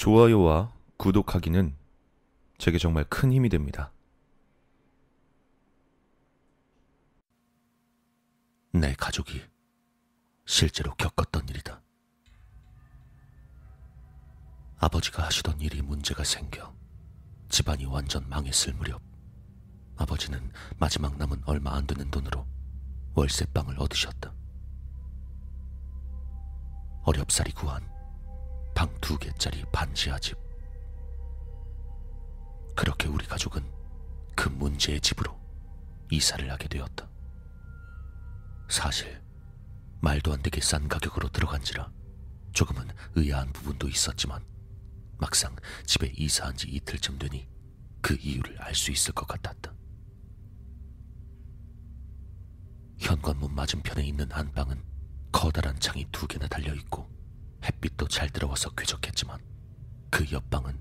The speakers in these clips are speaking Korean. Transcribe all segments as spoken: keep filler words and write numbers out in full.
좋아요와 구독하기는 제게 정말 큰 힘이 됩니다. 내 가족이 실제로 겪었던 일이다. 아버지가 하시던 일이 문제가 생겨 집안이 완전 망했을 무렵 아버지는 마지막 남은 얼마 안 되는 돈으로 월세방을 얻으셨다. 어렵사리 구한 방 두 개짜리 반지하 집. 그렇게 우리 가족은 그 문제의 집으로 이사를 하게 되었다. 사실 말도 안 되게 싼 가격으로 들어간지라 조금은 의아한 부분도 있었지만 막상 집에 이사한 지 이틀쯤 되니 그 이유를 알 수 있을 것 같았다. 현관문 맞은편에 있는 안방은 커다란 창이 두 개나 달려있고 햇빛도 잘 들어와서 쾌적했지만 그 옆방은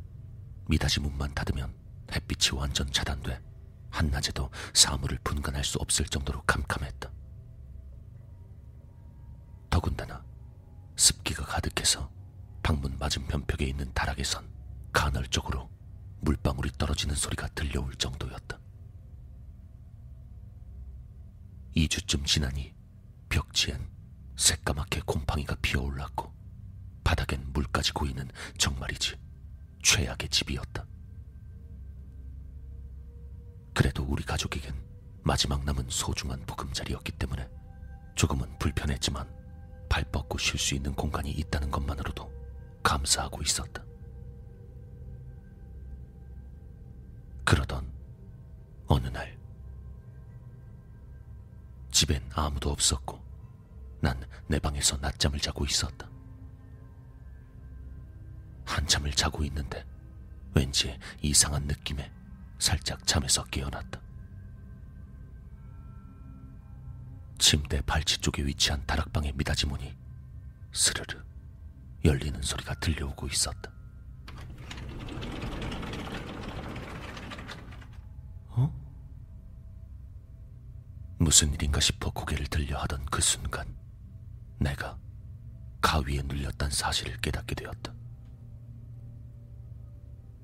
미닫이 문만 닫으면 햇빛이 완전 차단돼 한낮에도 사물을 분간할 수 없을 정도로 캄캄했다. 더군다나 습기가 가득해서 방문 맞은편 벽에 있는 다락에선 간헐적으로 물방울이 떨어지는 소리가 들려올 정도였다. 이 주쯤 지나니 벽지엔 새까맣게 곰팡이가 피어올랐고 바닥엔 물까지 고이는 정말이지 최악의 집이었다. 그래도 우리 가족에겐 마지막 남은 소중한 보금자리였기 때문에 조금은 불편했지만 발 뻗고 쉴 수 있는 공간이 있다는 것만으로도 감사하고 있었다. 그러던 어느 날 집엔 아무도 없었고 난 내 방에서 낮잠을 자고 있었다. 한참을 자고 있는데 왠지 이상한 느낌에 살짝 잠에서 깨어났다. 침대 발치 쪽에 위치한 다락방의 미닫이 문이 스르르 열리는 소리가 들려오고 있었다. 어? 무슨 일인가 싶어 고개를 들려 하던 그 순간 내가 가위에 눌렸단 사실을 깨닫게 되었다.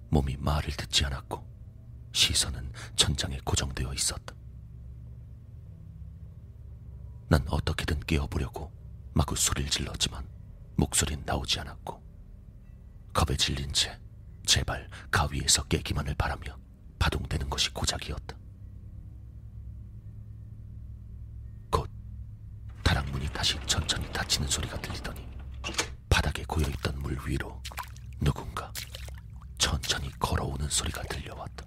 몸이 말을 듣지 않았고 시선은 천장에 고정되어 있었다. 난 어떻게든 깨어보려고 마구 소리를 질렀지만 목소린 나오지 않았고 겁에 질린 채 제발 가위에서 깨기만을 바라며 파동되는 것이 고작이었다. 곧 다락문이 다시 천천히 닫히는 소리가 들리더니 바닥에 고여있던 물 위로 누군가 천천히 걸어오는 소리가 들려왔다.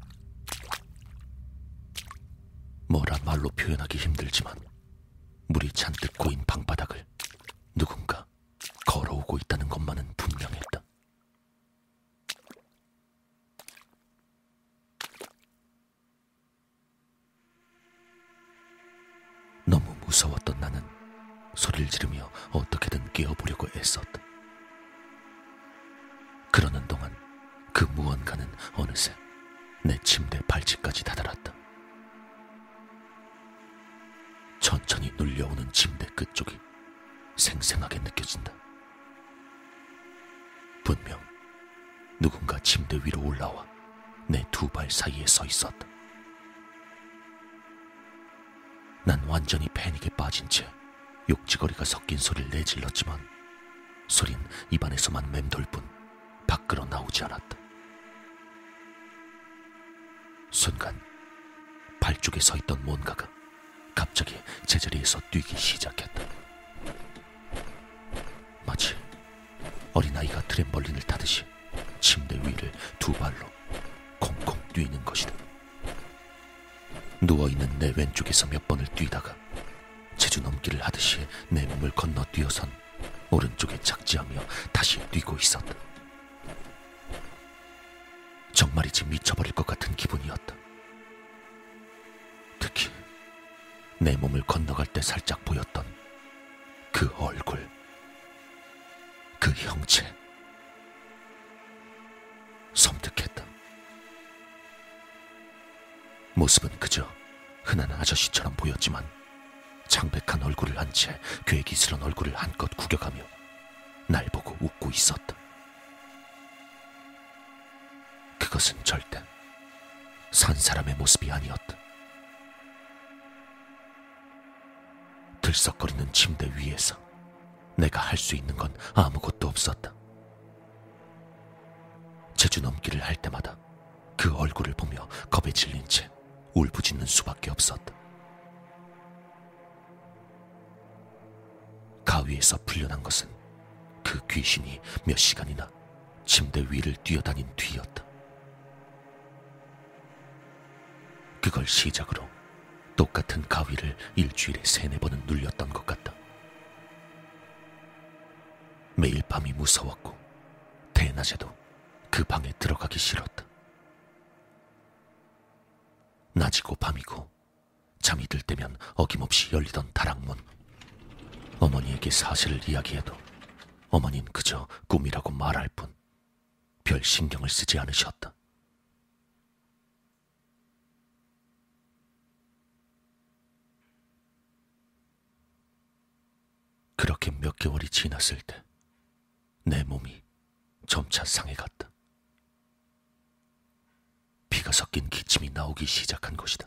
뭐라 말로 표현하기 힘들지만 물이 잔뜩 고인 방바닥을 누군가 걸어오고 있다는 것만은 분명했다. 너무 무서웠던 나는 소리를 지르며 어떻게든 깨어보려고 애썼다. 그러는 동안 그 무언가는 어느새 내 침대 발치까지 다다랐다. 천천히 눌려오는 침대 끝쪽이 생생하게 느껴진다. 분명 누군가 침대 위로 올라와 내 두 발 사이에 서 있었다. 난 완전히 패닉에 빠진 채 욕지거리가 섞인 소리를 내질렀지만 소린 입안에서만 맴돌 뿐 밖으로 나오지 않았다. 순간 발 쪽에 서 있던 뭔가가 갑자기 제자리에서 뛰기 시작했다. 마치 어린아이가 트램벌린을 타듯이 침대 위를 두 발로 콩콩 뛰는 것이다. 누워있는 내 왼쪽에서 몇 번을 뛰다가 체중 넘기를 하듯이 내 몸을 건너뛰어선 오른쪽에 착지하며 다시 뛰고 있었다. 정말이지 미쳐버릴 것 같은 기분이었다. 특히 내 몸을 건너갈 때 살짝 보였던 그 얼굴, 그 형체. 섬뜩했다. 모습은 그저 흔한 아저씨처럼 보였지만 창백한 얼굴을 한 채 괴기스런 얼굴을 한껏 구겨가며 날 보고 웃고 있었다. 그것은 절대 산 사람의 모습이 아니었다. 들썩거리는 침대 위에서 내가 할 수 있는 건 아무것도 없었다. 제주 넘기를 할 때마다 그 얼굴을 보며 겁에 질린 채 울부짖는 수밖에 없었다. 가위에서 풀려난 것은 그 귀신이 몇 시간이나 침대 위를 뛰어다닌 뒤였다. 그걸 시작으로 똑같은 가위를 일주일에 세네 번은 눌렸던 것 같다. 매일 밤이 무서웠고 대낮에도 그 방에 들어가기 싫었다. 낮이고 밤이고 잠이 들 때면 어김없이 열리던 다락문. 어머니에게 사실을 이야기해도 어머니는 그저 꿈이라고 말할 뿐 별 신경을 쓰지 않으셨다. 그렇게 몇 개월이 지났을 때 내 몸이 점차 상해갔다. 피가 섞인 기침이 나오기 시작한 것이다.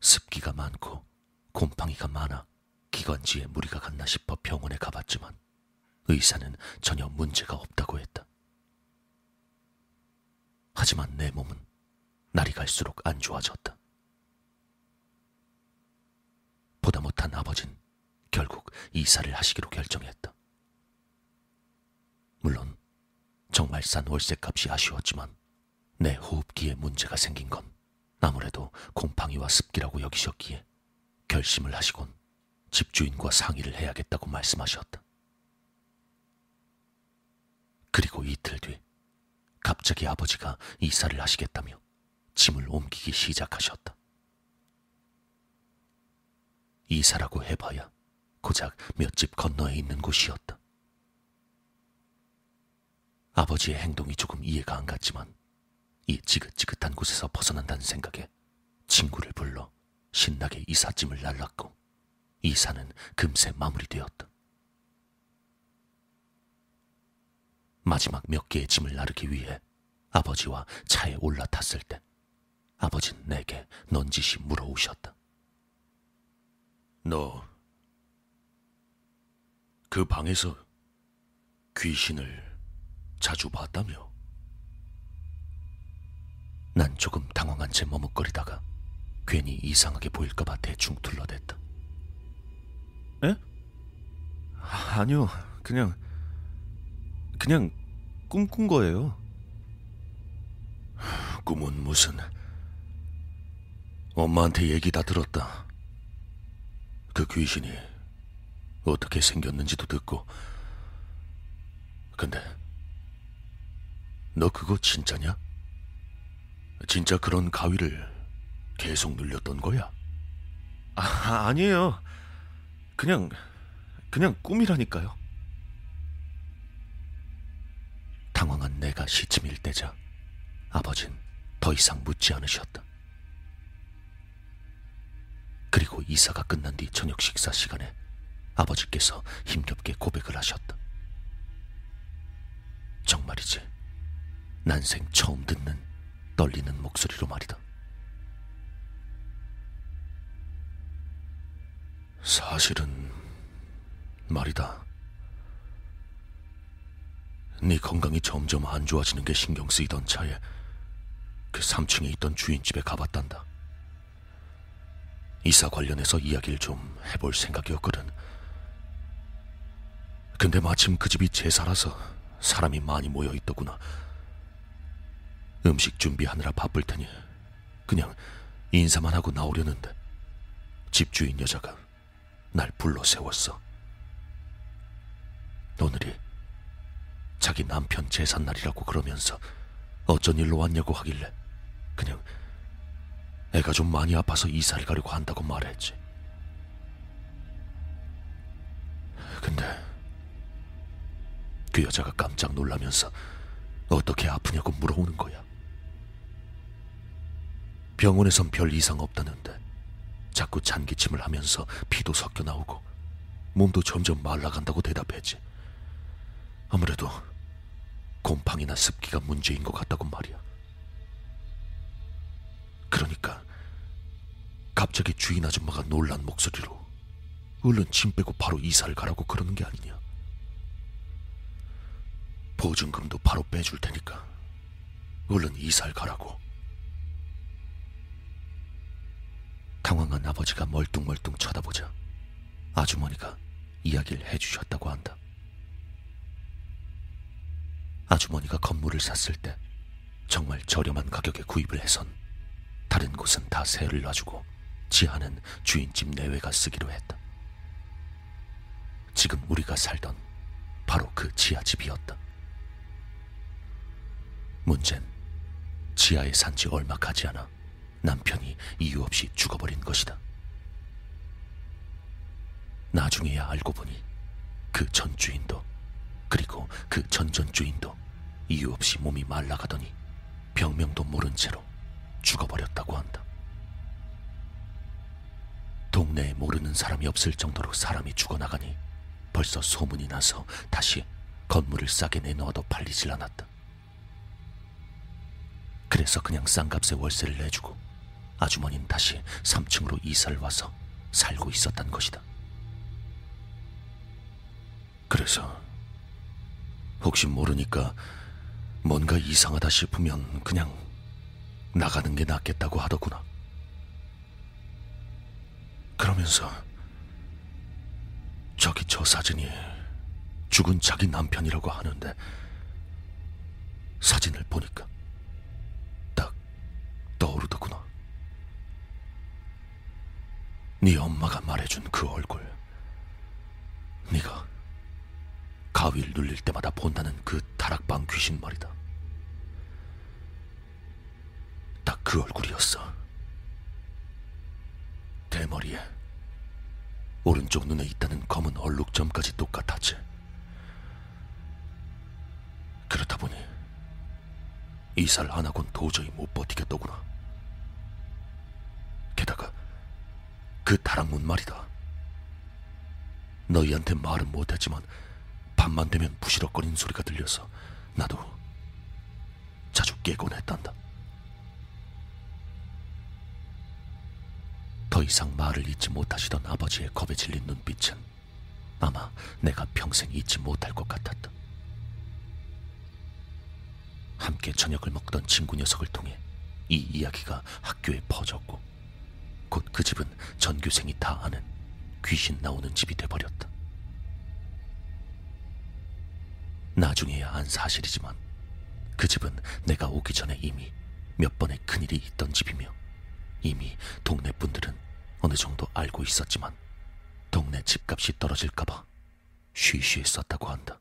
습기가 많고 곰팡이가 많아 기관지에 무리가 갔나 싶어 병원에 가봤지만 의사는 전혀 문제가 없다고 했다. 하지만 내 몸은 날이 갈수록 안 좋아졌다. 보다 못한 아버진 결국 이사를 하시기로 결정했다. 물론 정말 싼 월세값이 아쉬웠지만 내 호흡기에 문제가 생긴 건 아무래도 곰팡이와 습기라고 여기셨기에 결심을 하시곤 집주인과 상의를 해야겠다고 말씀하셨다. 그리고 이틀 뒤 갑자기 아버지가 이사를 하시겠다며 짐을 옮기기 시작하셨다. 이사라고 해봐야 고작 몇 집 건너에 있는 곳이었다. 아버지의 행동이 조금 이해가 안 갔지만 이 지긋지긋한 곳에서 벗어난다는 생각에 친구를 불러 신나게 이삿짐을 날랐고 이사는 금세 마무리되었다. 마지막 몇 개의 짐을 나르기 위해 아버지와 차에 올라탔을 때 아버진 내게 넌지시 물어오셨다. 너 그 방에서 귀신을 자주 봤다며? 난 조금 당황한 채 머뭇거리다가 괜히 이상하게 보일까봐 대충 둘러댔다. 에? 아니요, 그냥 그냥 꿈꾼 거예요. 꿈은 무슨? 엄마한테 얘기 다 들었다. 그 귀신이 어떻게 생겼는지도 듣고. 근데 너 그거 진짜냐? 진짜 그런 가위를 계속 눌렸던 거야? 아, 아니에요. 그냥 그냥 꿈이라니까요. 당황한 내가 시침일 때자 아버진 더 이상 묻지 않으셨다. 그리고 이사가 끝난 뒤 저녁 식사 시간에 아버지께서 힘겹게 고백을 하셨다. 정말이지 난생 처음 듣는 떨리는 목소리로 말이다. 사실은 말이다. 네 건강이 점점 안 좋아지는 게 신경 쓰이던 차에 그 삼 층에 있던 주인집에 가봤단다. 이사 관련해서 이야기를 좀 해볼 생각이었거든. 근데 마침 그 집이 제사라서 사람이 많이 모여있더구나. 음식 준비하느라 바쁠 테니 그냥 인사만 하고 나오려는데 집주인 여자가 날 불러 세웠어. 오늘이 자기 남편 제삿날이라고 그러면서 어쩐 일로 왔냐고 하길래 그냥 애가 좀 많이 아파서 이사를 가려고 한다고 말했지. 근데 그 여자가 깜짝 놀라면서 어떻게 아프냐고 물어오는 거야. 병원에선 별 이상 없다는데 자꾸 잔기침을 하면서 피도 섞여 나오고 몸도 점점 말라간다고 대답했지. 아무래도 곰팡이나 습기가 문제인 것 같다고 말이야. 그러니까 갑자기 주인 아줌마가 놀란 목소리로 얼른 짐 빼고 바로 이사를 가라고 그러는 게 아니냐. 보증금도 바로 빼줄 테니까 얼른 이사를 가라고. 당황한 아버지가 멀뚱멀뚱 쳐다보자 아주머니가 이야기를 해주셨다고 한다. 아주머니가 건물을 샀을 때 정말 저렴한 가격에 구입을 해선 다른 곳은 다 세를 놔주고 지하는 주인집 내외가 쓰기로 했다. 지금 우리가 살던 바로 그 지하집이었다. 문제는 지하에 산 지 얼마 가지 않아 남편이 이유 없이 죽어버린 것이다. 나중에야 알고 보니 그 전 주인도 그리고 그 전전 주인도 이유 없이 몸이 말라가더니 병명도 모른 채로 죽어버렸다고 한다. 동네에 모르는 사람이 없을 정도로 사람이 죽어나가니 벌써 소문이 나서 다시 건물을 싸게 내놓아도 팔리질 않았다. 그래서 그냥 싼 값에 월세를 내주고 아주머니는 다시 삼 층으로 이사를 와서 살고 있었단 것이다. 그래서 혹시 모르니까 뭔가 이상하다 싶으면 그냥 나가는 게 낫겠다고 하더구나. 그러면서 저기 저 사진이 죽은 자기 남편이라고 하는데 사진을 보니까 딱 떠오르더구나. 네 엄마가 말해준 그 얼굴, 네가 가위를 눌릴 때마다 본다는 그 다락방 귀신 말이다. 딱 그 얼굴이었어. 대머리에 오른쪽 눈에 있다는 검은 얼룩점까지 똑같았지. 그렇다 보니 이사를 안 하곤 도저히 못 버티겠더구나. 게다가 그 다락문 말이다. 너희한테 말은 못했지만 밤만 되면 부시럭거리는 소리가 들려서 나도 자주 깨곤 했단다. 더 이상 말을 잊지 못하시던 아버지의 겁에 질린 눈빛은 아마 내가 평생 잊지 못할 것 같았다. 함께 저녁을 먹던 친구 녀석을 통해 이 이야기가 학교에 퍼졌고 곧 그 집은 전교생이 다 아는 귀신 나오는 집이 돼버렸다. 나중에야 안 사실이지만 그 집은 내가 오기 전에 이미 몇 번의 큰일이 있던 집이며 이미 동네 분들은 어느 정도 알고 있었지만 동네 집값이 떨어질까봐 쉬쉬했었다고 한다.